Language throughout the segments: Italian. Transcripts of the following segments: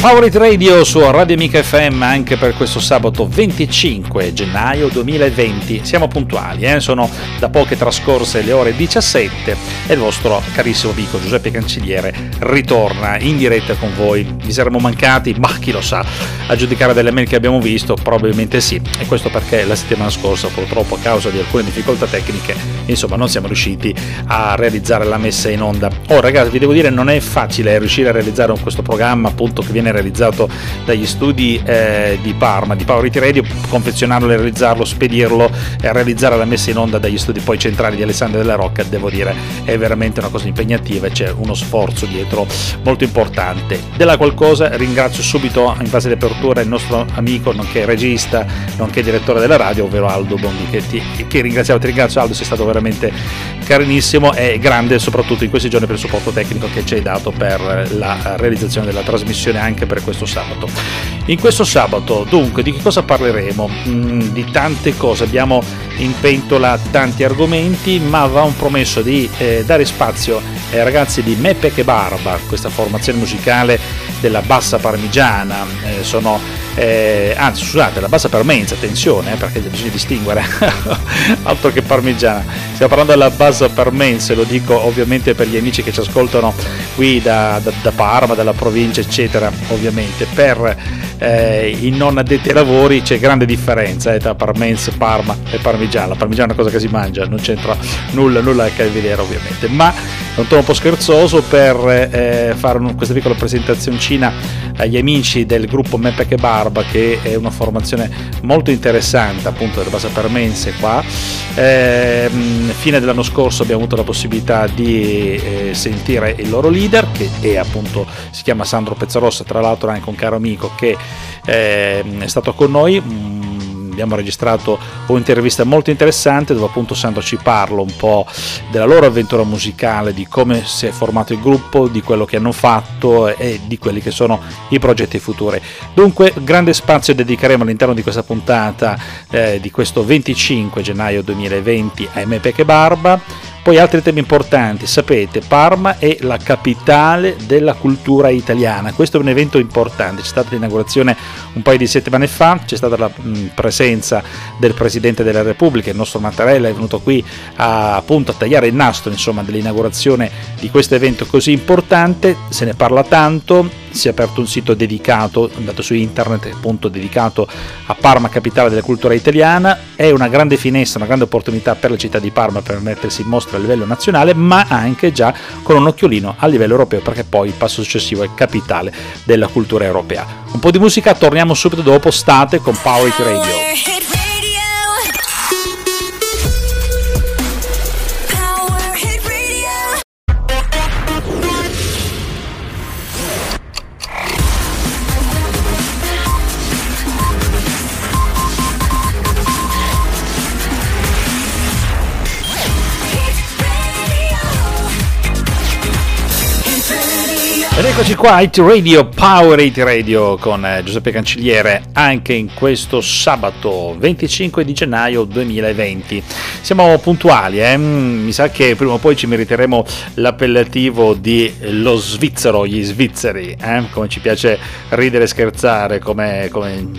Power It Radio su Radio Amica FM anche per questo sabato 25 gennaio 2020. Siamo puntuali, sono da poche trascorse le ore 17 e il vostro carissimo amico Giuseppe Cancelliere ritorna in diretta con voi. Vi saremmo mancati, ma chi lo sa, a giudicare delle mail che abbiamo visto probabilmente sì, e questo perché la settimana scorsa purtroppo a causa di alcune difficoltà tecniche insomma non siamo riusciti a realizzare la messa in onda. Oh ragazzi, vi devo dire, non è facile riuscire a realizzare questo programma appunto che viene realizzato dagli studi di Parma, di Power It Radio, confezionarlo e realizzarlo, spedirlo e realizzare la messa in onda dagli studi poi centrali di Alessandria della Rocca. Devo dire è veramente una cosa impegnativa e c'è uno sforzo dietro molto importante. Della qualcosa ringrazio subito in fase di apertura il nostro amico nonché regista, nonché direttore della radio, ovvero Aldo Bonichetti, che ringraziamo. Ti ringrazio Aldo, sei stato veramente carinissimo e grande soprattutto in questi giorni per il supporto tecnico che ci hai dato per la realizzazione della trasmissione anche per questo sabato. In questo sabato dunque di che cosa parleremo? Di tante cose, abbiamo in pentola tanti argomenti, ma avevamo promesso di dare spazio ai ragazzi di Me Pec e Barba, questa formazione musicale della bassa parmigiana, la bassa parmenza, attenzione perché bisogna distinguere altro che parmigiana, stiamo parlando della bassa parmenza, lo dico ovviamente per gli amici che ci ascoltano qui da Parma, dalla provincia eccetera. Ovviamente per i non addetti ai lavori c'è grande differenza tra parmense, Parma e parmigiana. La parmigiana è una cosa che si mangia, non c'entra nulla a che vedere ovviamente, ma è un tono un po' scherzoso per fare questa piccola presentazioncina agli amici del gruppo Me Pec e Barba, che è una formazione molto interessante appunto della bassa parmense qua. Fine dell'anno scorso abbiamo avuto la possibilità di sentire il loro leader, che è appunto, si chiama Sandro Pezzarossa, tra l'altro anche un caro amico che è stato con noi. Abbiamo registrato un'intervista molto interessante dove appunto Sandro ci parla un po' della loro avventura musicale, di come si è formato il gruppo, di quello che hanno fatto e di quelli che sono i progetti futuri. Dunque grande spazio dedicheremo all'interno di questa puntata di questo 25 gennaio 2020 a Me Pec e Barba. Poi altri temi importanti, sapete, Parma è la capitale della cultura italiana, questo è un evento importante, c'è stata l'inaugurazione un paio di settimane fa, c'è stata la presenza del Presidente della Repubblica, il nostro Mattarella è venuto qui appunto a tagliare il nastro insomma dell'inaugurazione di questo evento così importante, se ne parla tanto. Si è aperto un sito dedicato, andato su internet appunto, dedicato a Parma capitale della cultura italiana, è una grande finestra, una grande opportunità per la città di Parma per mettersi in mostra a livello nazionale, ma anche già con un occhiolino a livello europeo, perché poi il passo successivo è capitale della cultura europea. Un po' di musica, torniamo subito dopo, state con Power It Radio. Eccoci qua, It Radio, Power It Radio con Giuseppe Cancelliere anche in questo sabato 25 di gennaio 2020. Siamo puntuali, mi sa che prima o poi ci meriteremo l'appellativo di lo svizzero, gli svizzeri, come ci piace ridere e scherzare, come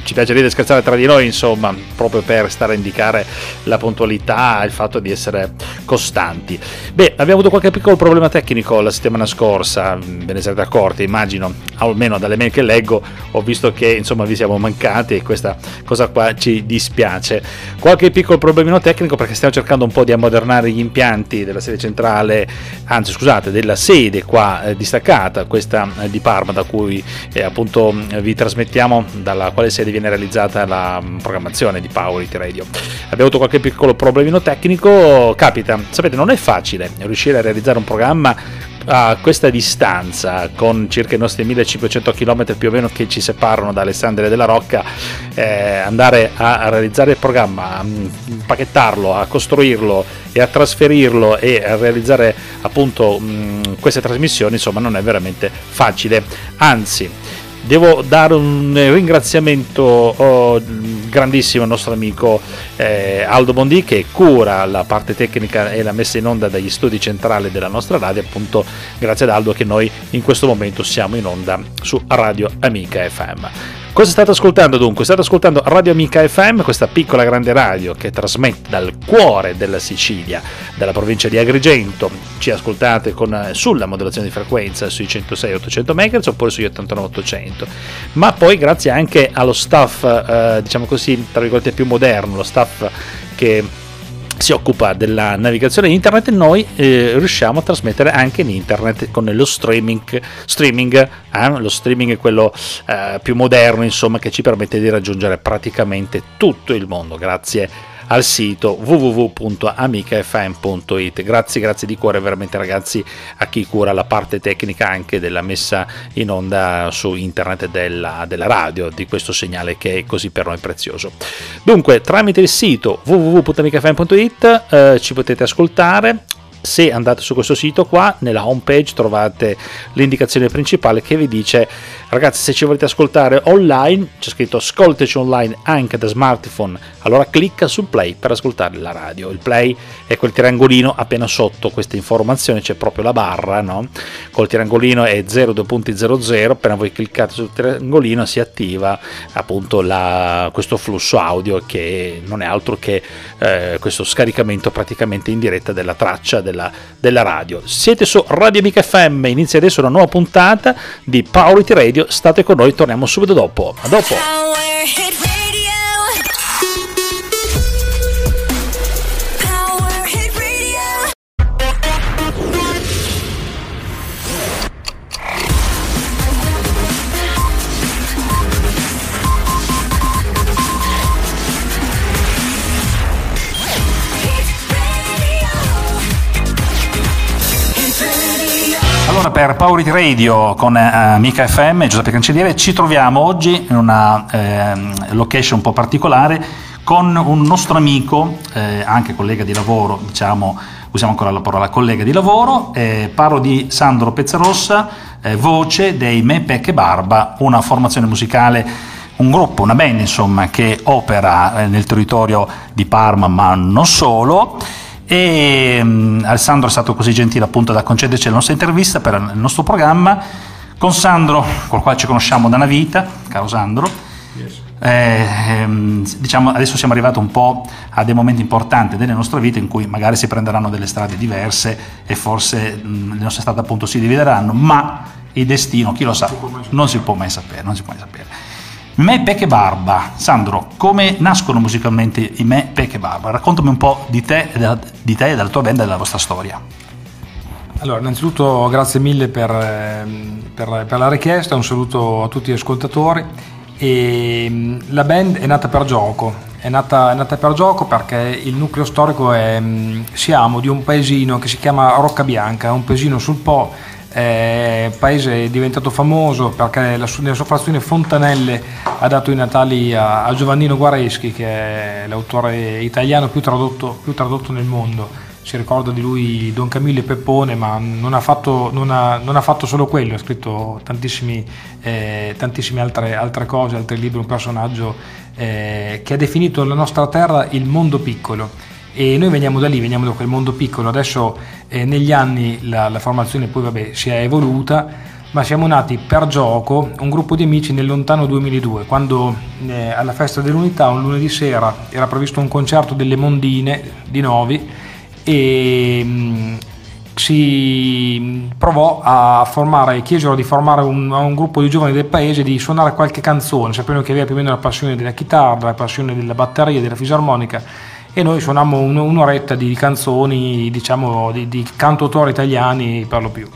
ci piace ridere e scherzare tra di noi, insomma, proprio per stare a indicare la puntualità, il fatto di essere costanti. Beh, abbiamo avuto qualche piccolo problema tecnico la settimana scorsa, ve ne sarete accorti. Immagino, almeno dalle mail che leggo ho visto che insomma vi siamo mancati e questa cosa qua ci dispiace, qualche piccolo problemino tecnico perché stiamo cercando un po' di ammodernare gli impianti della sede centrale, anzi scusate della sede qua distaccata, questa di Parma da cui appunto vi trasmettiamo, dalla quale sede viene realizzata la programmazione di Power It Radio. Abbiamo avuto qualche piccolo problemino tecnico, capita, sapete non è facile riuscire a realizzare un programma a questa distanza, con circa i nostri 1500 km più o meno che ci separano da Alessandria della Rocca, andare a realizzare il programma, a pacchettarlo, a costruirlo e a trasferirlo e a realizzare appunto queste trasmissioni, insomma non è veramente facile. Anzi, devo dare un ringraziamento grandissimo al nostro amico Aldo Bonichetti, che cura la parte tecnica e la messa in onda dagli studi centrali della nostra radio. Appunto, grazie ad Aldo che noi in questo momento siamo in onda su Radio Amica FM. Cosa state ascoltando dunque? State ascoltando Radio Amica FM, questa piccola grande radio che trasmette dal cuore della Sicilia, dalla provincia di Agrigento. Ci ascoltate con, sulla modulazione di frequenza sui 106-800 MHz oppure sugli 89-800, ma poi grazie anche allo staff, diciamo così, tra virgolette più moderno, lo staff che si occupa della navigazione in internet, e noi riusciamo a trasmettere anche in internet con lo streaming, quello più moderno, insomma, che ci permette di raggiungere praticamente tutto il mondo grazie al sito www.amicafm.it. grazie di cuore veramente ragazzi a chi cura la parte tecnica anche della messa in onda su internet della radio, di questo segnale che è così per noi prezioso. Dunque, tramite il sito www.amicafm.it ci potete ascoltare. Se andate su questo sito qua, nella home page trovate l'indicazione principale che vi dice: ragazzi, se ci volete ascoltare online, c'è scritto ascoltaci online anche da smartphone, allora clicca sul play per ascoltare la radio. Il play è quel triangolino appena sotto questa informazione, c'è proprio la barra, no? Col triangolino è 02.00, appena voi cliccate sul triangolino si attiva appunto questo flusso audio, che non è altro che questo scaricamento praticamente in diretta della traccia della radio. Siete su Radio Amica FM, inizia adesso una nuova puntata di Power It Radio. State con noi, torniamo subito dopo. A dopo. Power It Radio. Power It Radio. Allora, per Power It Radio con Amica FM, Giuseppe Cancelliere, ci troviamo oggi in una location un po' particolare con un nostro amico, anche collega di lavoro, diciamo, usiamo ancora la parola collega di lavoro. Parlo di Sandro Pezzarossa, voce dei Me Pec e Barba, una formazione musicale, un gruppo, una band insomma, che opera nel territorio di Parma ma non solo. E Alessandro è stato così gentile appunto da concederci la nostra intervista per il nostro programma. Con Sandro, col quale ci conosciamo da una vita, caro Sandro, yes. Diciamo adesso siamo arrivati un po' a dei momenti importanti delle nostre vite in cui magari si prenderanno delle strade diverse e forse le nostre strade appunto si divideranno, ma il destino, chi lo sa, non si può mai sapere. Me Pec e Barba. Sandro, come nascono musicalmente i Me Pec e Barba? Raccontami un po' di te e della tua band e della vostra storia. Allora, innanzitutto grazie mille per la richiesta, un saluto a tutti gli ascoltatori. E la band è nata per gioco, è nata per gioco perché il nucleo storico siamo di un paesino che si chiama Rocca Bianca, un paesino sul Po. Paese è diventato famoso perché nella sua frazione Fontanelle ha dato i natali a Giovannino Guareschi, che è l'autore italiano più tradotto nel mondo. Si ricorda di lui Don Camillo e Peppone, ma non ha fatto solo quello, ha scritto tantissime altre cose, altri libri. Un personaggio che ha definito la nostra terra il mondo piccolo. E noi veniamo da lì, veniamo da quel mondo piccolo. Adesso negli anni la formazione poi si è evoluta, ma siamo nati per gioco, un gruppo di amici nel lontano 2002, quando alla festa dell'Unità un lunedì sera era previsto un concerto delle Mondine di Novi e si provò a formare, chiesero di formare un gruppo di giovani del paese, di suonare qualche canzone. Sapevano che aveva più o meno la passione della chitarra, la passione della batteria, della fisarmonica, e noi suonammo un'oretta di canzoni, diciamo, di cantautori italiani per lo più.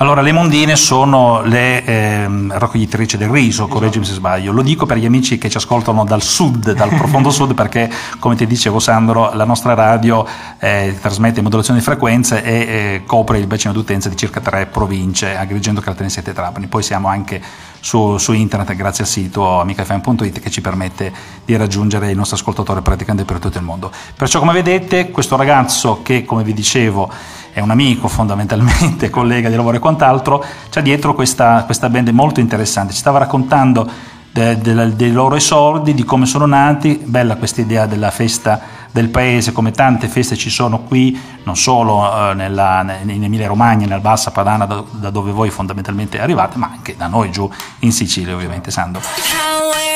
Allora, le mondine sono le raccoglitrici del riso, correggimi se sbaglio. Lo dico per gli amici che ci ascoltano dal sud, dal profondo sud, perché, come ti dicevo Sandro, la nostra radio trasmette in modulazione di frequenze e copre il bacino d'utenza di circa 3 province, Agrigento, Caltanissetta e Trapani. Poi siamo anche su internet, grazie al sito amicafm.it, che ci permette di raggiungere il nostro ascoltatore praticamente per tutto il mondo. Perciò, come vedete, questo ragazzo che, come vi dicevo, è un amico fondamentalmente, collega di lavoro e quant'altro, c'ha dietro questa band molto interessante. Ci stava raccontando dei loro esordi, di come sono nati. Bella questa idea della festa del paese, come tante feste ci sono qui, non solo in Emilia Romagna, nella Bassa Padana, da dove voi fondamentalmente arrivate, ma anche da noi giù in Sicilia, ovviamente, Sandro. Power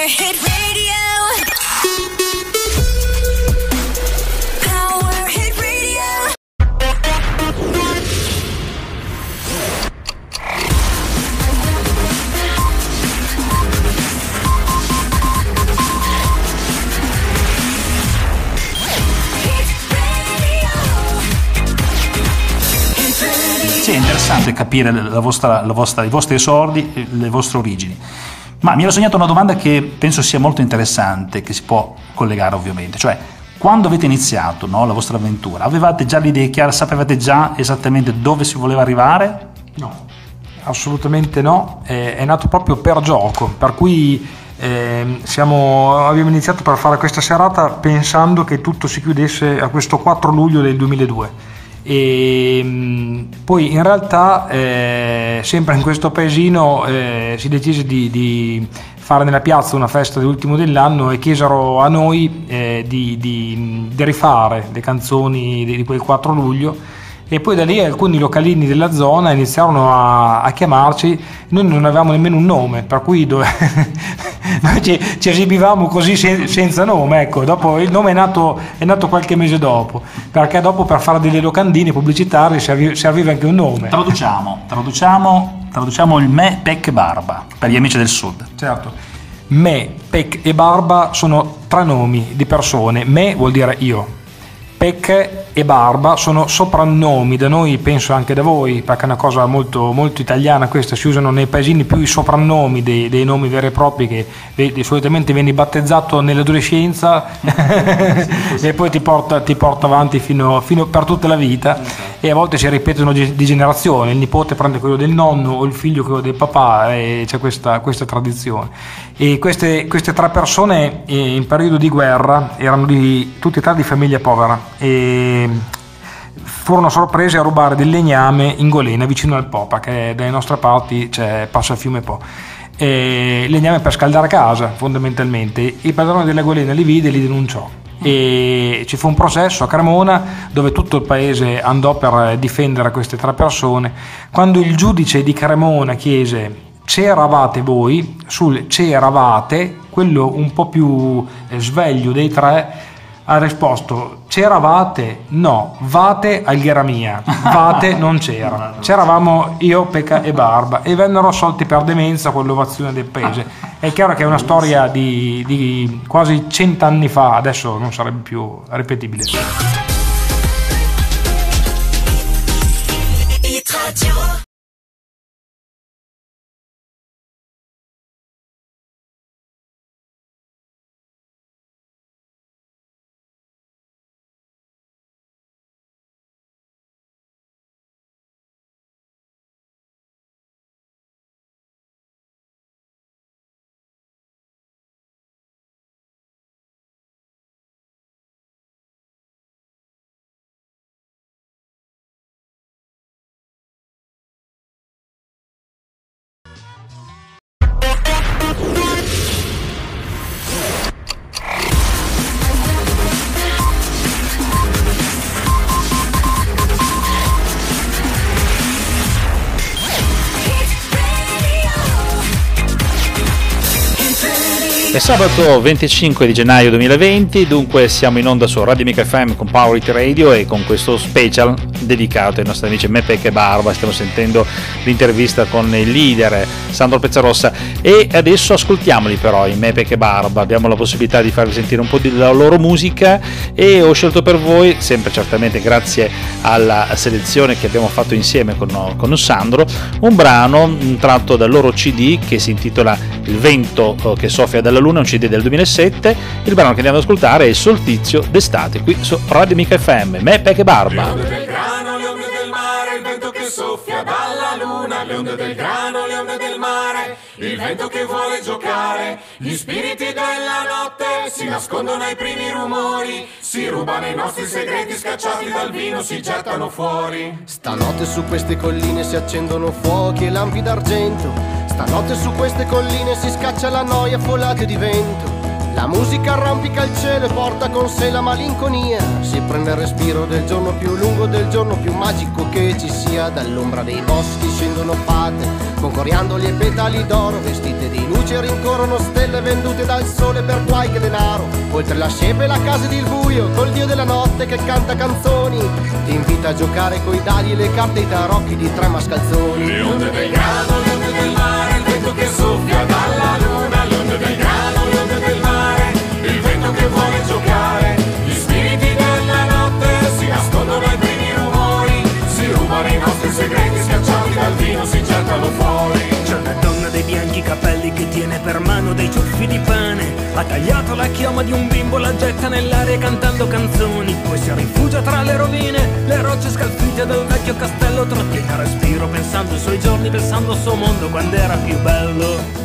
It Radio. Sì, è interessante capire i vostri esordi, le vostre origini. Ma mi era sognata una domanda che penso sia molto interessante, che si può collegare ovviamente. Cioè, quando avete iniziato, no, la vostra avventura, avevate già l'idea chiara? Sapevate già esattamente dove si voleva arrivare? No, assolutamente no. È nato proprio per gioco, per cui abbiamo iniziato per fare questa serata pensando che tutto si chiudesse a questo 4 luglio del 2002. E poi in realtà sempre in questo paesino si decise di fare nella piazza una festa dell'ultimo dell'anno e chiesero a noi di rifare le canzoni di quel 4 luglio e poi da lì alcuni localini della zona iniziarono a chiamarci. Noi non avevamo nemmeno un nome, per cui noi ci esibivamo così senza nome, ecco. Dopo il nome è nato qualche mese dopo, perché dopo per fare delle locandine pubblicitarie serviva anche un nome. Traduciamo il Me Pec e Barba per gli amici del sud. Certo. Me Pec e Barba sono 3 nomi di persone. Me vuol dire io, Pec e Barba sono soprannomi da noi, penso anche da voi, perché è una cosa molto, molto italiana questa, si usano nei paesini più i soprannomi dei nomi veri e propri, che solitamente vieni battezzato nell'adolescenza sì. E poi ti porta avanti fino per tutta la vita, sì. E a volte si ripetono di generazione, il nipote prende quello del nonno o il figlio quello del papà, e c'è questa tradizione. E queste 3 persone in periodo di guerra erano tutti e 3 di famiglia povera e furono sorprese a rubare del legname in Golena vicino al Po, perché dalle nostre parti passa il fiume Po, e legname per scaldare casa fondamentalmente. Il padrone della Golena li vide e li denunciò e ci fu un processo a Cremona dove tutto il paese andò per difendere queste 3 persone. Quando il giudice di Cremona chiese "c'eravate voi", sul "c'eravate" quello un po' più sveglio dei 3 ha risposto "c'eravate? No, vate Algheramia, vate non c'era, c'eravamo io, Pecca e Barba", e vennero assolti per demenza con l'ovazione del paese. È chiaro che è una storia di quasi 100 anni fa, adesso non sarebbe più ripetibile. È sabato 25 di gennaio 2020, dunque siamo in onda su Radio Amica FM con Power It Radio e con questo special dedicato ai nostri amici Me Pec e Barba. Stiamo sentendo l'intervista con il leader Sandro Pezzarossa e adesso ascoltiamoli però i Me Pec e Barba. Abbiamo la possibilità di farvi sentire un po' della loro musica e ho scelto per voi, sempre certamente grazie alla selezione che abbiamo fatto insieme con Sandro, un brano tratto dal loro CD che si intitola Il vento che soffia dalla luna, un CD del 2007. Il brano che andiamo ad ascoltare è Il solstizio d'estate, qui su Radio Amica FM. Me Pec e Barba. Le onde del grano, le onde del mare, il vento che soffia dalla luna. Le onde del grano, le onde del mare, il vento che vuole giocare. Gli spiriti della notte si nascondono ai primi rumori, si rubano i nostri segreti, scacciati dal vino si gettano fuori. Stanotte su queste colline si accendono fuochi e lampi d'argento. Stanotte su queste colline si scaccia la noia folate di vento. La musica arrampica il cielo e porta con sé la malinconia. Si prende il respiro del giorno più lungo, del giorno più magico che ci sia. Dall'ombra dei boschi scendono fate, con coriandoli e petali d'oro. Vestite di luce rincorrono stelle vendute dal sole per qualche denaro. Oltre la scepe e la casa ed il buio, col dio della notte che canta canzoni. Ti invita a giocare coi dadi e le carte e i tarocchi di tre mascalzoni. Le onde del grano, le onde del mare, il vento che soffia dalla luna. Le onde del grano, le onde del mare, il vento che vuole giocare. Gli spiriti della notte si nascondono ai primi rumori, si rubano i nostri segreti, schiacciati dal vino si gettano fuori. C'è una donna dei bianchi capelli che tiene per mano dei ciuffi di pane. Ha tagliato la chioma di un bimbo, la getta nell'aria cantando canzoni. Poi si rifugia tra le rovine, le rocce scalfite da un vecchio castello. Trattiene il respiro pensando ai suoi giorni, pensando al suo mondo quando era più bello.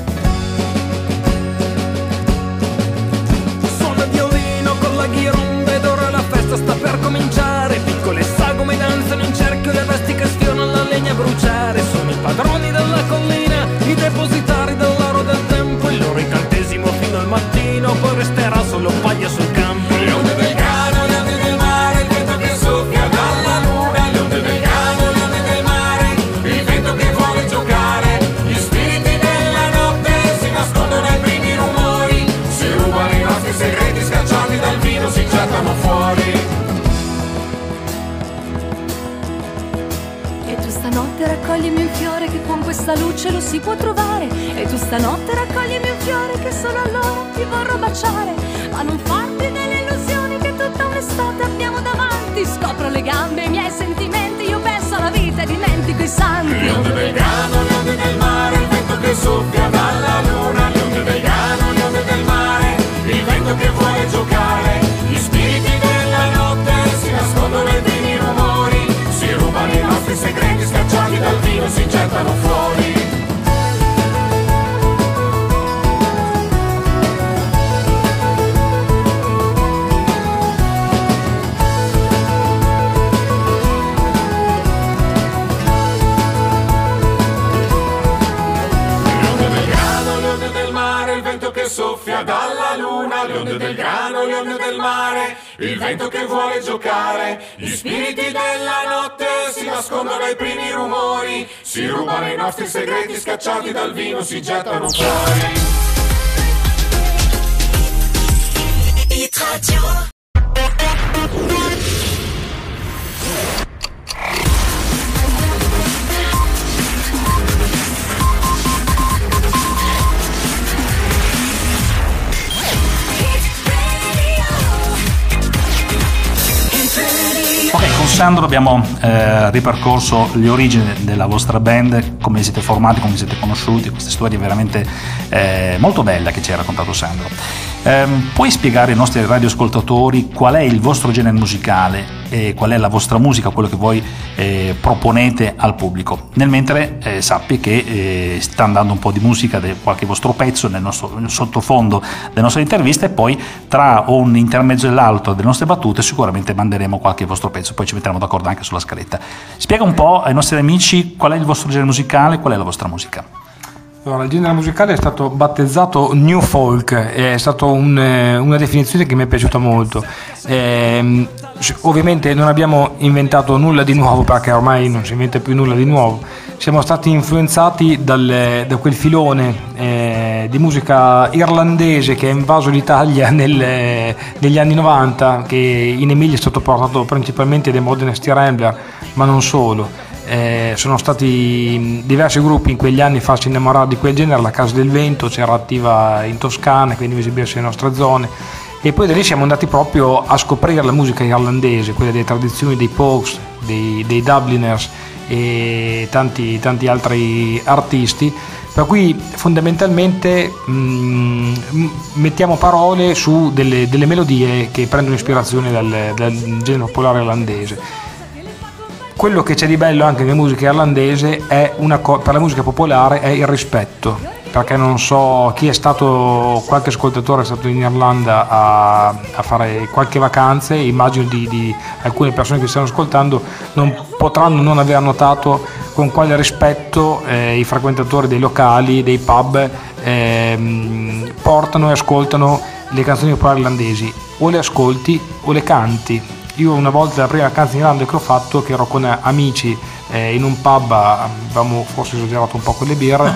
Ghironda ed ora la festa sta per cominciare. Piccole sagome danzano in cerchio, le vesti che sfiorano la legna a bruciare. Sono i padroni della collina, i depositari dell'oro del tempo. Il loro incantesimo fino al mattino, poi resterà solo paglia sul campo. Le onde del grano, le onde del mare, il vento che soffia dalla luna. Le onde del grano, le onde del mare, il vento che vuole giocare. Gli spiriti della notte si nascondono ai primi rumori, si rubano i nostri segreti, scacciati dal vino si gettano fuori. E tu stanotte raccoglimi un fiore, che con questa luce lo si può trovare. E tu stanotte raccoglimi un fiore, che solo allora ti vorrò baciare. Ma non farti delle illusioni, che tutta un'estate abbiamo davanti. Scopro le gambe, i miei sentimenti, io penso alla vita e dimentico i santi. Le onde del grano, le onde del mare, il vento che soffia dalla luna. Le onde del grano, le onde del mare, il vento che vuole giocare. Gli spiriti della notte si nascondono ai primi rumori, si rubano i nostri segreti, scacciati dal vino si gettano fuori. Soffia dalla luna, le onde del grano, le onde del mare, il vento che vuole giocare. Gli spiriti della notte si nascondono ai primi rumori, si rubano i nostri segreti, scacciati dal vino si gettano fuori. Sandro, abbiamo ripercorso le origini della vostra band, come siete formati, come siete conosciuti, questa storia veramente molto bella che ci ha raccontato Sandro. Puoi spiegare ai nostri radioascoltatori qual è il vostro genere musicale e qual è la vostra musica, quello che voi proponete al pubblico? Nel mentre sappi che sta andando un po' di musica, qualche vostro pezzo nel nostro sottofondo delle nostre interviste, e poi tra un intermezzo e l'altro delle nostre battute sicuramente manderemo qualche vostro pezzo, poi ci metteremo d'accordo anche sulla scaletta. Spiega un po' ai nostri amici qual è il vostro genere musicale, qual è la vostra musica. Allora, il genere musicale è stato battezzato New Folk, è stata una definizione che mi è piaciuta molto. Ovviamente non abbiamo inventato nulla di nuovo, perché ormai non si inventa più nulla di nuovo. Siamo stati influenzati da quel filone di musica irlandese che ha invaso l'Italia negli anni 90, che in Emilia è stato portato principalmente dai Modern Steel Rambler, ma non solo. Sono stati diversi gruppi in quegli anni a farsi innamorare di quel genere. La Casa del Vento c'era attiva in Toscana, quindi esibirsi nelle nostre zone, e poi da lì siamo andati proprio a scoprire la musica irlandese, quella delle tradizioni dei Pogues, dei Dubliners e tanti altri artisti. Per cui fondamentalmente mettiamo parole su delle melodie che prendono ispirazione dal genere popolare irlandese. Quello che c'è di bello anche nella musica irlandese è per la musica popolare è il rispetto, perché non so chi è stato, qualche ascoltatore è stato in Irlanda a fare qualche vacanze, immagino di alcune persone che stanno ascoltando non potranno non aver notato con quale rispetto i frequentatori dei locali, dei pub portano e ascoltano le canzoni popolari irlandesi, o le ascolti o le canti. Io una volta, la prima vacanza in Irlanda che ho fatto, che ero con amici in un pub, avevamo forse esagerato un po' con le birre,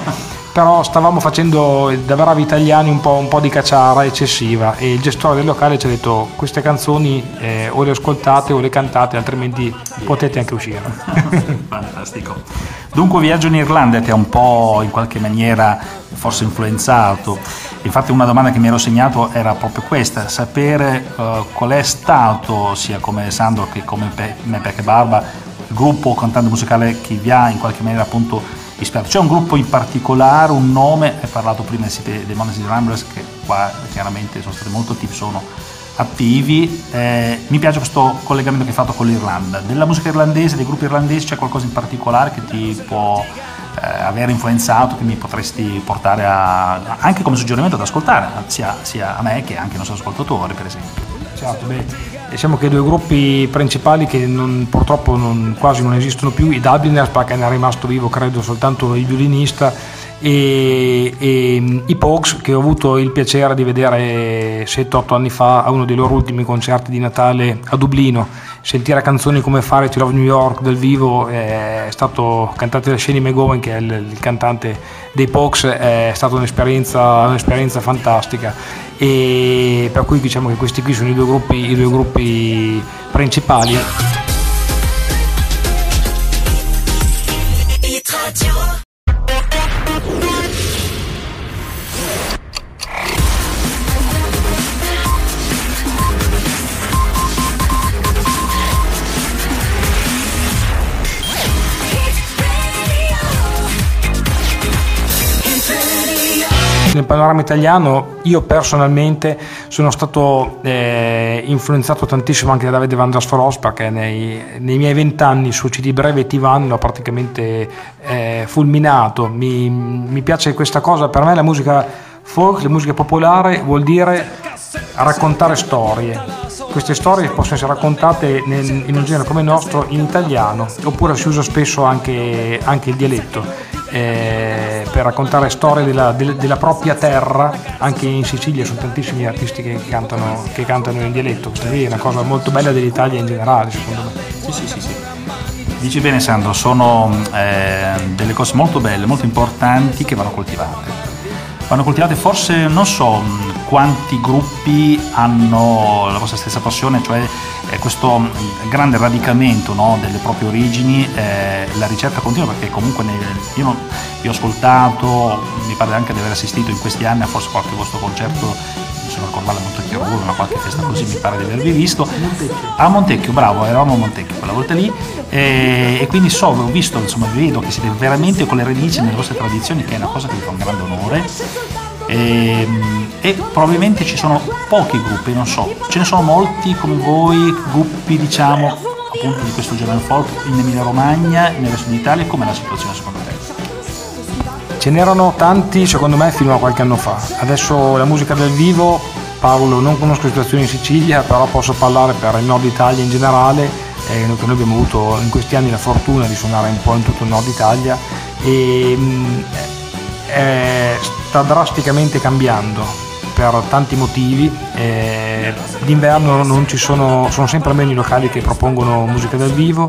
però stavamo facendo da bravi italiani un po' di cacciara eccessiva, e il gestore del locale ci ha detto: queste canzoni o le ascoltate o le cantate, altrimenti potete anche uscire. Fantastico. Dunque un viaggio in Irlanda ti ha un po' in qualche maniera forse influenzato. Infatti una domanda che mi ero segnato era proprio questa, sapere qual è stato, sia come Sandro che come Me Pec e Barba, il gruppo o cantante musicale che vi ha in qualche maniera appunto ispirato. C'è un gruppo in particolare, un nome? Hai parlato prima dei Modern Steel Ramblers, che qua chiaramente sono stati molto attivi, sono attivi. Mi piace questo collegamento che hai fatto con l'Irlanda. Della musica irlandese, dei gruppi irlandesi, c'è qualcosa in particolare che ti può aver influenzato, che mi potresti portare anche come suggerimento ad ascoltare, sia a me che anche ai nostri ascoltatori, per esempio? Certo, beh, diciamo che due gruppi principali che purtroppo quasi non esistono più, i Dubliners, perché ne è rimasto vivo credo soltanto il violinista, e i Pogues, che ho avuto il piacere di vedere 7-8 anni fa a uno dei loro ultimi concerti di Natale a Dublino. Sentire canzoni come Fare It Love New York dal vivo, è stato cantato da Shane McGowan, che è il cantante dei Pogues, è stata un'esperienza fantastica, e per cui diciamo che questi qui sono i due gruppi principali. Nel panorama italiano io personalmente sono stato influenzato tantissimo anche da Davide Van De Sfroos, perché nei miei 20 anni su CD Breve e Tivan l'ho praticamente fulminato. Mi piace questa cosa, per me la musica folk, la musica popolare vuol dire raccontare storie. Queste storie possono essere raccontate in un genere come il nostro in italiano, oppure si usa spesso anche il dialetto per raccontare storie della propria terra. Anche in Sicilia sono tantissimi artisti che cantano in dialetto. Questa è una cosa molto bella dell'Italia in generale, secondo me. Sì. Dici bene Sandro, sono delle cose molto belle, molto importanti, che vanno coltivate. Vanno coltivate, forse non so quanti gruppi hanno la vostra stessa passione, cioè questo grande radicamento, no, delle proprie origini, la ricerca continua, perché comunque io ho ascoltato, mi pare anche di aver assistito in questi anni a forse qualche vostro concerto, se non ricordo male molto chiaro, ma qualche festa così mi pare di avervi visto a Montecchio, bravo, eravamo a Montecchio quella volta lì, e quindi ho visto, insomma, vedo che siete veramente con le radici nelle vostre tradizioni, che è una cosa che vi fa un grande onore. E probabilmente ci sono pochi gruppi, non so, ce ne sono molti come voi, gruppi diciamo appunto di questo genere folk in Emilia Romagna e nel resto d'Italia. Com'è la situazione secondo te? Ce n'erano tanti secondo me fino a qualche anno fa. Adesso la musica dal vivo, Paolo, non conosco situazioni in Sicilia, però posso parlare per il nord Italia in generale, noi abbiamo avuto in questi anni la fortuna di suonare un po' in tutto il nord Italia, e sta drasticamente cambiando per tanti motivi. D'inverno non ci sono sempre meno i locali che propongono musica dal vivo,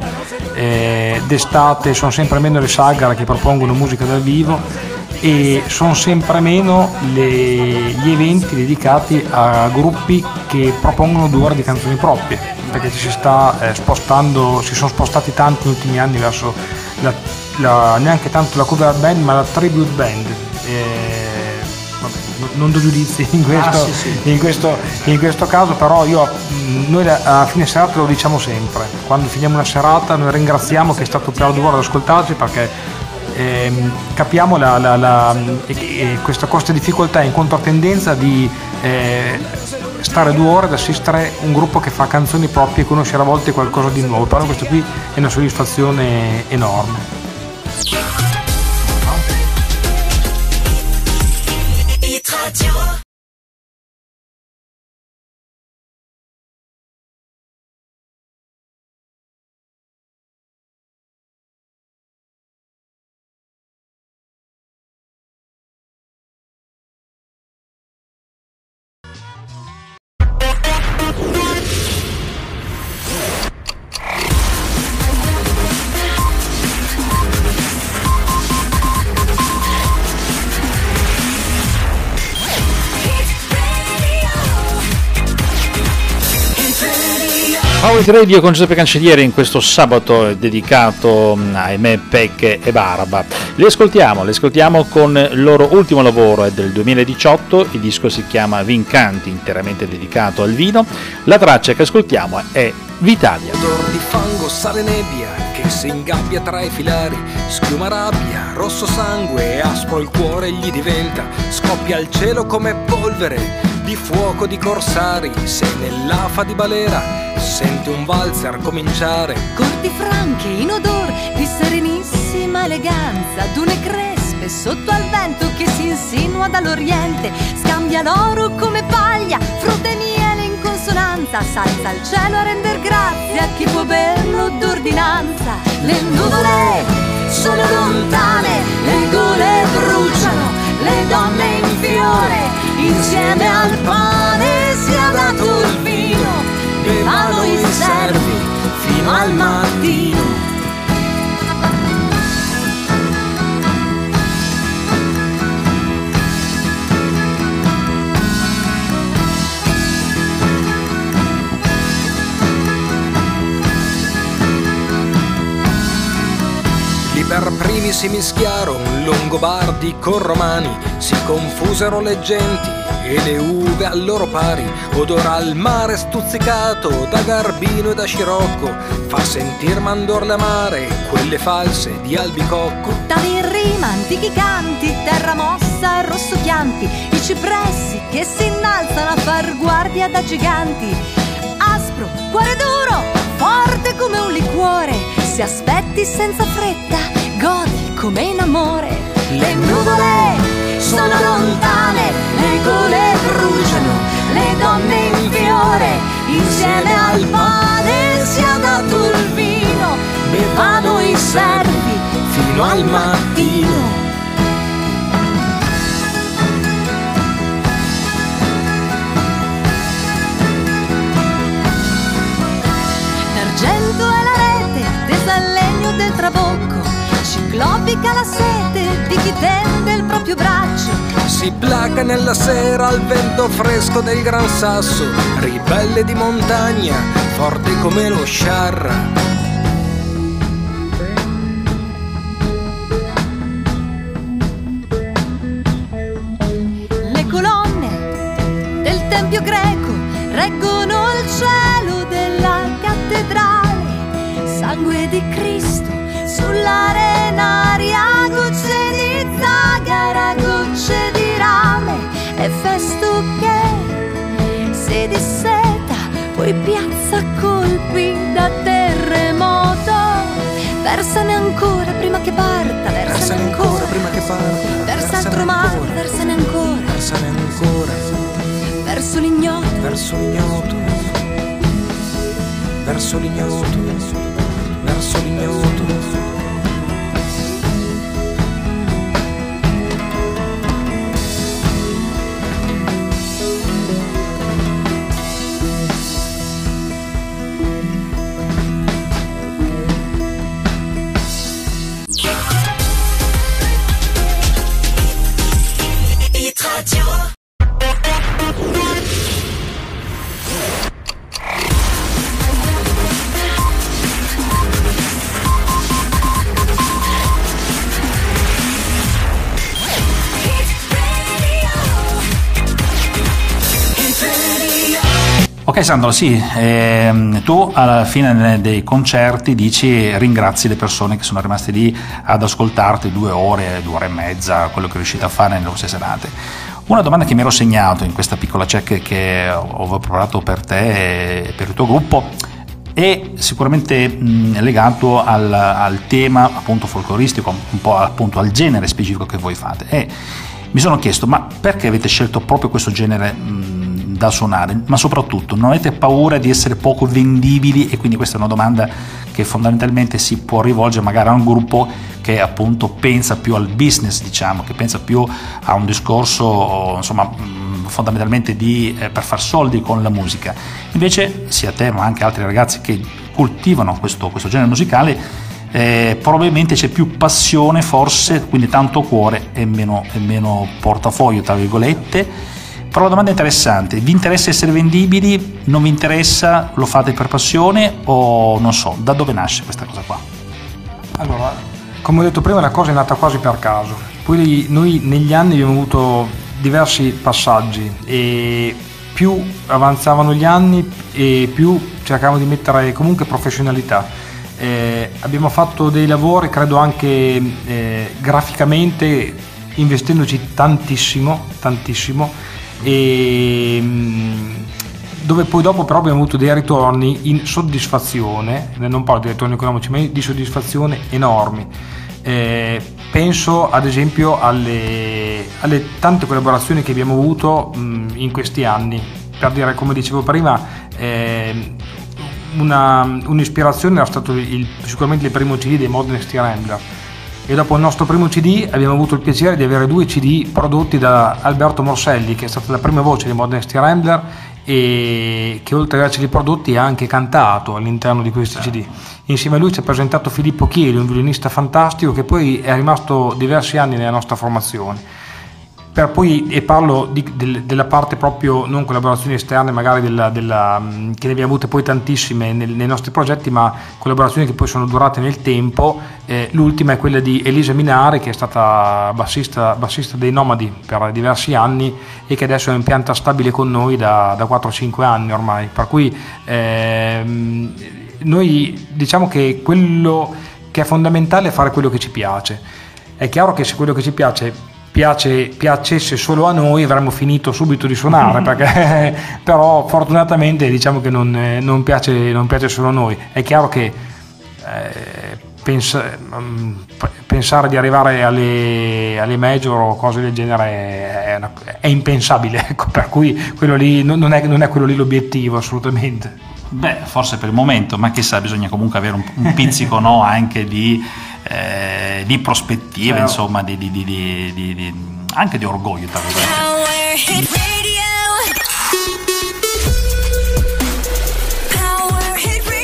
d'estate sono sempre meno le sagre che propongono musica dal vivo, e sono sempre meno gli eventi dedicati a gruppi che propongono 2 ore di canzoni proprie, perché ci si sta spostando, si sono spostati tanti negli ultimi anni verso neanche tanto la cover band ma la tribute band. Non do giudizi in questo, in questo caso, però noi a fine serata lo diciamo sempre, quando finiamo una serata noi ringraziamo che è stato per 2 ore ad ascoltarci, perché capiamo questa costa difficoltà in controtendenza di stare 2 ore ad assistere un gruppo che fa canzoni proprie e conoscere a volte qualcosa di nuovo, però questo qui è una soddisfazione enorme. Power It Radio con Giuseppe Cancelliere in questo sabato dedicato a Me Pec e Barba. Le ascoltiamo con il loro ultimo lavoro, è del 2018, il disco si chiama Vincanti, interamente dedicato al vino. La traccia che ascoltiamo è Vitalia. Odor di fango, sale, nebbia che si ingabbia tra i filari, schiuma, rabbia, rosso sangue, aspro il cuore gli diventa, scoppia il cielo come polvere di fuoco di corsari. Sei nell'afa di Balera, senti un valzer cominciare. Corti franche in odor di serenissima eleganza, dune crespe sotto al vento che si insinua dall'oriente, scambia l'oro come paglia, frutta e miele in consonanza, s'alza al cielo a render grazia a chi può berlo d'ordinanza. Le nuvole sono lontane, le gole bruciano, le donne in fiore, insieme al pane si è dato il vino, bevalo in servi fino al mattino. Per primi si mischiarono longobardi con romani, si confusero le genti e le uve al loro pari. Odore al mare stuzzicato da garbino e da scirocco, fa sentir mandorle amare quelle false di albicocco. Ottavi in rima, antichi canti, terra mossa e rosso chianti, i cipressi che si innalzano a far guardia da giganti. Aspro, cuore duro, forte come un liquore, se aspetti senza fretta godi come in amore. Le nuvole sono lontane, le gole bruciano, le donne in fiore, insieme al pane si è dato il vino, bevano i servi fino al mattino. D'argento è la rete tesa al legno del trabocco, ciclopica la sete di chi tende il proprio braccio. Si placa nella sera al vento fresco del Gran Sasso, ribelle di montagna, forte come lo sciarra. Le colonne del tempio greco reggono il cielo della cattedrale, sangue di Cristo sull'arena, gocce di zagara, gocce di rame e festo che si disseta, poi piazza colpi da terremoto. Versane ancora prima che parta, versane ancora prima che parta, versa altro mare, versane ancora, versane ancora, verso l'ignoto, verso l'ignoto, verso l'ignoto, verso l'ignoto. Ok Sandro, sì, tu alla fine dei concerti dici ringrazi le persone che sono rimaste lì ad ascoltarti 2 ore, 2 ore e mezza, quello che riuscite a fare nelle vostre serate. Una domanda che mi ero segnato in questa piccola check che ho preparato per te e per il tuo gruppo è sicuramente legato al tema appunto folcloristico, un po' appunto al genere specifico che voi fate, e mi sono chiesto ma perché avete scelto proprio questo genere da suonare, ma soprattutto non avete paura di essere poco vendibili? E quindi questa è una domanda che fondamentalmente si può rivolgere magari a un gruppo che appunto pensa più al business, diciamo, che pensa più a un discorso insomma fondamentalmente di per far soldi con la musica. Invece sia te ma anche altri ragazzi che coltivano questo genere musicale, probabilmente c'è più passione forse, quindi tanto cuore e meno portafoglio tra virgolette. Però la domanda è interessante: vi interessa essere vendibili? Non vi interessa? Lo fate per passione? O non so, da dove nasce questa cosa qua? Allora, come ho detto prima, la cosa è nata quasi per caso. Poi noi negli anni abbiamo avuto diversi passaggi e più avanzavano gli anni e più cercavamo di mettere comunque professionalità. Abbiamo fatto dei lavori, credo anche graficamente, investendoci tantissimo. E dove poi dopo però abbiamo avuto dei ritorni in soddisfazione, non parlo di ritorni economici ma di soddisfazione enormi. Penso ad esempio alle tante collaborazioni che abbiamo avuto in questi anni, per dire, come dicevo prima, un'ispirazione era stato sicuramente il primo CD dei Modern Steel Rambler. E dopo il nostro primo CD abbiamo avuto il piacere di avere 2 CD prodotti da Alberto Morselli, che è stata la prima voce di Modern Steel Rambler e che oltre ad averceli prodotti ha anche cantato all'interno di questi CD. Insieme a lui ci ha presentato Filippo Chieli, un violinista fantastico che poi è rimasto diversi anni nella nostra formazione. Per poi, e parlo della parte proprio non collaborazioni esterne, magari che ne abbiamo avute poi tantissime nei nostri progetti, ma collaborazioni che poi sono durate nel tempo. L'ultima è quella di Elisa Minari, che è stata bassista dei Nomadi per diversi anni e che adesso è in pianta stabile con noi da 4-5 anni ormai. Per cui noi diciamo che quello che è fondamentale è fare quello che ci piace. È chiaro che se quello che ci piacesse solo a noi avremmo finito subito di suonare, perché però fortunatamente diciamo che non piace solo a noi. È chiaro che pensare di arrivare alle major o cose del genere è impensabile, ecco, per cui quello lì non è quello lì l'obiettivo assolutamente. Beh, forse per il momento, ma chissà, bisogna comunque avere un pizzico no, anche di prospettive, insomma, anche di orgoglio. Power Hit Radio. Power Hit Radio.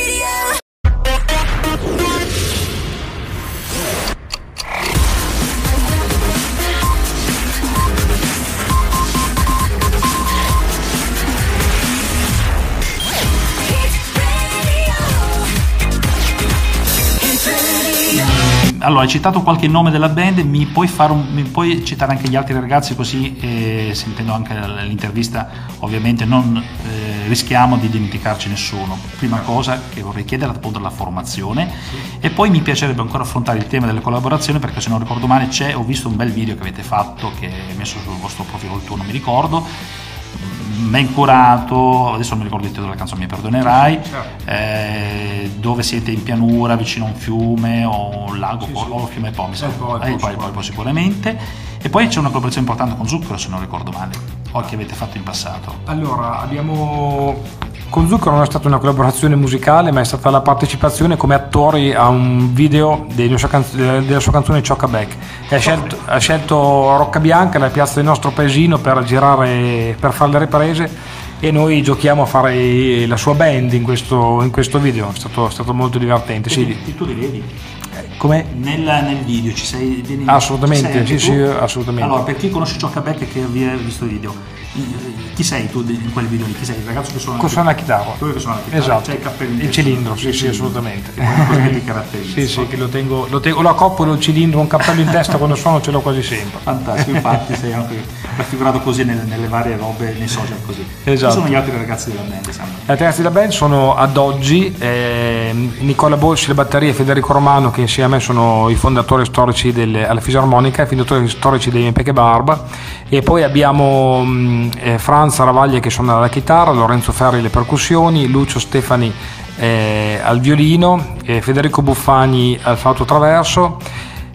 Allora, hai citato qualche nome della band, mi puoi citare anche gli altri ragazzi, così sentendo anche l'intervista ovviamente non rischiamo di dimenticarci nessuno. Prima cosa che vorrei chiedere è appunto la formazione, e poi mi piacerebbe ancora affrontare il tema delle collaborazioni, perché se non ricordo male ho visto un bel video che avete fatto, che è messo sul vostro profilo, il tuo non mi ricordo, ben curato, adesso non mi ricordo il titolo della canzone, mi perdonerai, dove siete in pianura vicino a un fiume o un lago, o fiume Po, mi sa. Poi sicuramente, e poi c'è una collaborazione importante con Zucchero, se non ricordo male, o che avete fatto in passato. Allora, con Zucchero non è stata una collaborazione musicale, ma è stata la partecipazione come attori a un video della sua canzone Chocabeck. Ha scelto Rocca Bianca, la piazza del nostro paesino, per girare, per fare le riprese, e noi giochiamo a fare la sua band in questo video. È stato molto divertente. Sì. Tu li vedi? Come? Nel video ci sei? Vieni, assolutamente, ci sei, sì, assolutamente. Allora, per chi conosce Chocabeck e che vi ha visto il video, chi sei tu in quel video lì? Chi sei? Il ragazzo che suona la chitarra? Quello che suona la chitarra, esatto. C'è il cappellino. Il cilindro, sì, sì, assolutamente. Che ti caratterizza. Sì, sì, che lo tengo, lo accoppolo il cilindro, un cappello in testa quando suono ce l'ho quasi sempre. Fantastico, infatti sei anche raffigurato così nelle varie robe, nei social così. Esatto. Chi sono gli altri ragazzi della band? Gli altri ragazzi della band sono ad oggi Nicola Bolsi alle batterie, Federico Romano, che insieme a me sono i fondatori storici alla fisarmonica, i fondatori storici dei Me Pec e Barba, e poi abbiamo Franz Ravaglia che suona la chitarra, Lorenzo Ferri le percussioni, Lucio Stefani al violino, Federico Buffani al flauto traverso,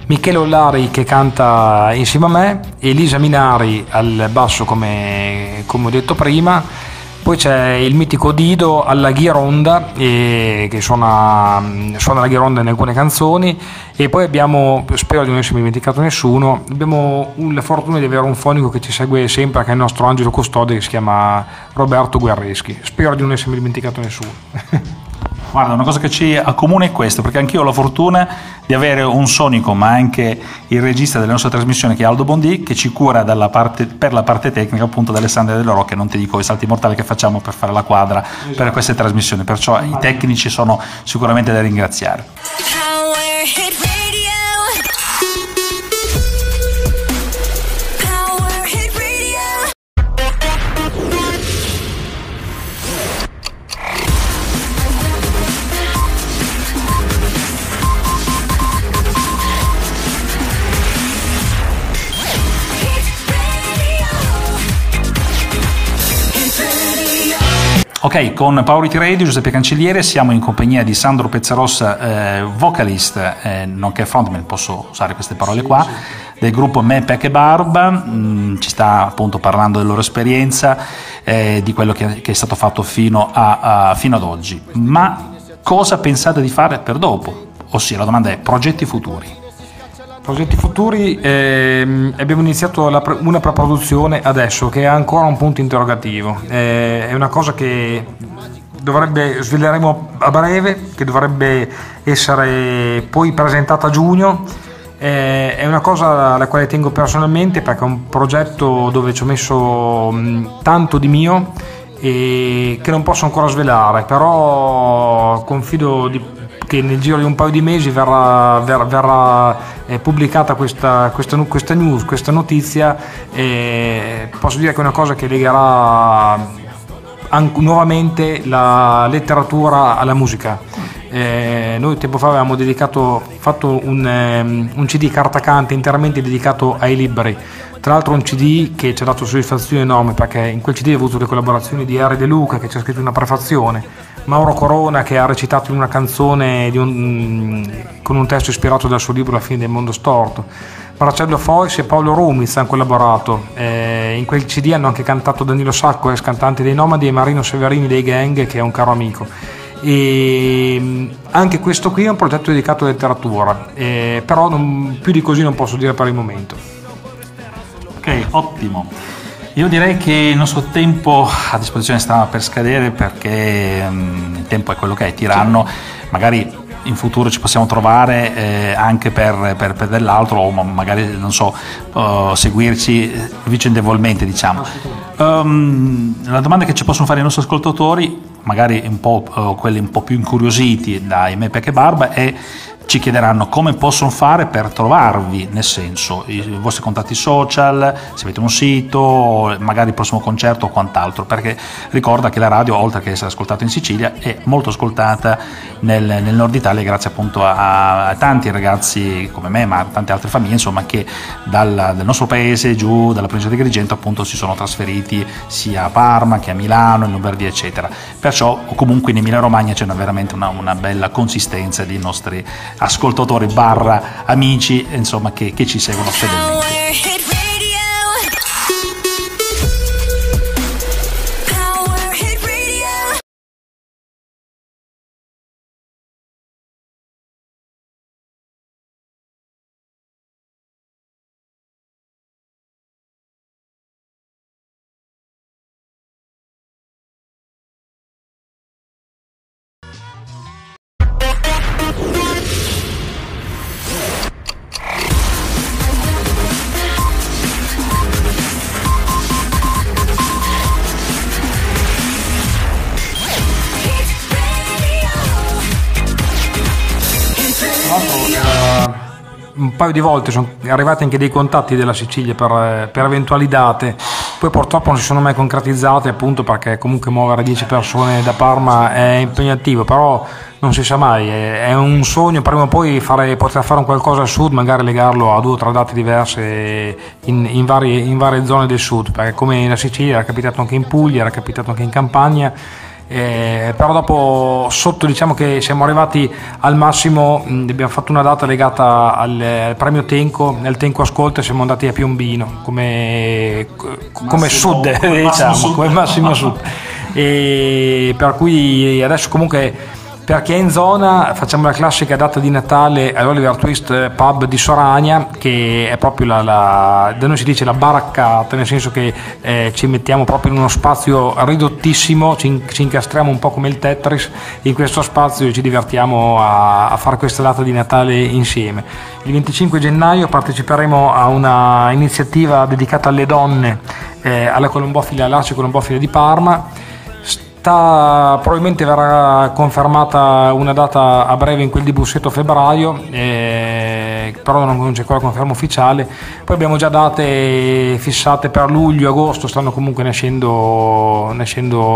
Michele Ollari che canta insieme a me, Elisa Minari al basso come ho detto prima. Poi c'è il mitico Dido alla ghironda, che suona la ghironda in alcune canzoni, e poi abbiamo, spero di non essermi dimenticato nessuno, abbiamo la fortuna di avere un fonico che ci segue sempre, che è il nostro angelo custode, che si chiama Roberto Guerreschi. Spero di non essermi dimenticato nessuno. Guarda, una cosa che ci accomuna è questo, perché anch'io ho la fortuna di avere un sonico, ma anche il regista della nostra trasmissione, che è Aldo Bonichetti, che ci cura per la parte tecnica, appunto, da Alessandria della Rocca. Non ti dico i salti mortali che facciamo per fare la quadra, esatto, per queste trasmissioni, perciò i tecnici sono sicuramente da ringraziare. Power It Radio. Power It Radio. Ok, con Power It Radio, Giuseppe Cancelliere, siamo in compagnia di Sandro Pezzarossa, vocalista, nonché frontman, posso usare queste parole qua, del gruppo Me Pec e Barba. Ci sta appunto parlando della loro esperienza, di quello che è stato fatto fino ad oggi. Ma cosa pensate di fare per dopo? Ossia, la domanda è progetti futuri. Progetti futuri, abbiamo iniziato una preproduzione adesso che è ancora un punto interrogativo, è una cosa che sveleremo a breve, che dovrebbe essere poi presentata a giugno, è una cosa alla quale tengo personalmente perché è un progetto dove ci ho messo tanto di mio e che non posso ancora svelare, però confido che nel giro di un paio di mesi verrà pubblicata questa news, questa notizia, e posso dire che è una cosa che legherà nuovamente la letteratura alla musica. Noi tempo fa avevamo fatto un CD cartacante interamente dedicato ai libri, tra l'altro un CD che ci ha dato soddisfazione enorme perché in quel CD ho avuto le collaborazioni di Ari De Luca che ci ha scritto una prefazione, Mauro Corona che ha recitato in una canzone con un testo ispirato dal suo libro La fine del mondo storto, Marcello Fois e Paolo Rumiz hanno collaborato, in quel CD hanno anche cantato Danilo Sacco, ex cantante dei Nomadi, e Marino Severini dei Gang, che è un caro amico, e anche questo qui è un progetto dedicato alla letteratura, però più di così non posso dire per il momento. Ok, ottimo. Io direi che il nostro tempo a disposizione stava per scadere perché il tempo è quello che è, tiranno, magari in futuro ci possiamo trovare anche per dell'altro, o magari non so, seguirci vicendevolmente, diciamo. La domanda che ci possono fare i nostri ascoltatori, magari un po' quelli un po' più incuriositi dai Me Pec e Barba, è: ci chiederanno come possono fare per trovarvi, nel senso i vostri contatti social, se avete un sito, magari il prossimo concerto o quant'altro, perché ricorda che la radio, oltre che essere ascoltata in Sicilia, è molto ascoltata nel nord Italia grazie appunto a tanti ragazzi come me, ma a tante altre famiglie, insomma, che dal nostro paese giù dalla provincia di Agrigento appunto si sono trasferiti sia a Parma che a Milano, in Lombardia eccetera, perciò comunque in Emilia Romagna c'è veramente una bella consistenza dei nostri ascoltatori / amici, insomma, che ci seguono fedelmente. un paio di volte sono arrivati anche dei contatti della Sicilia per eventuali date, poi purtroppo non si sono mai concretizzate, appunto perché comunque muovere 10 persone da Parma è impegnativo, però non si sa mai, è un sogno prima o poi poter fare un qualcosa al sud, magari legarlo a 2 o 3 date diverse in varie zone del sud, perché come la Sicilia era capitato anche in Puglia, era capitato anche in Campania. Però dopo sotto, diciamo che siamo arrivati al massimo, abbiamo fatto una data legata al premio Tenco, nel Tenco Ascolta, siamo andati a Piombino come massimo, sud, come diciamo sud, come massimo sud, e per cui adesso comunque, per chi è in zona, facciamo la classica data di Natale all'Oliver Twist Pub di Soragna, che è proprio da noi si dice la baraccata, nel senso che ci mettiamo proprio in uno spazio ridottissimo, ci incastriamo un po' come il Tetris in questo spazio e ci divertiamo a fare questa data di Natale insieme. Il 25 gennaio parteciperemo a una iniziativa dedicata alle donne, alla colombofila, all'Arci Colombofila di Parma. Probabilmente verrà confermata una data a breve in quel di Busseto a febbraio, però non c'è ancora conferma ufficiale. Poi abbiamo già date fissate per luglio, agosto, stanno comunque nascendo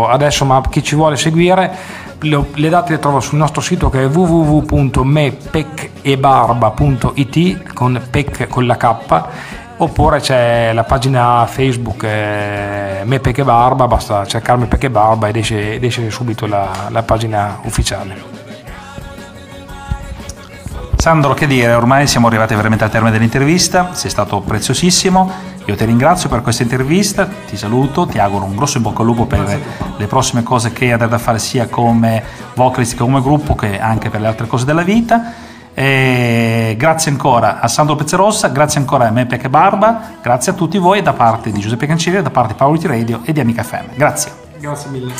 adesso, ma chi ci vuole seguire le date le trova sul nostro sito, che è www.mepechebarba.it, con pec con la K, oppure c'è la pagina Facebook Me Pec e Barba, basta cercare Me Pec e Barba ed esce subito la pagina ufficiale. Sandro, che dire, ormai siamo arrivati veramente al termine dell'intervista, sei stato preziosissimo, io ti ringrazio per questa intervista, ti saluto, ti auguro un grosso in bocca al lupo per le prossime cose che andrai a fare sia come vocalist che come gruppo, che anche per le altre cose della vita. E grazie ancora a Sandro Pezzarossa, grazie ancora a Me Pec e Barba, grazie a tutti voi da parte di Giuseppe Cancelliere, da parte di Power It Radio e di Amica FM. Grazie. Grazie mille.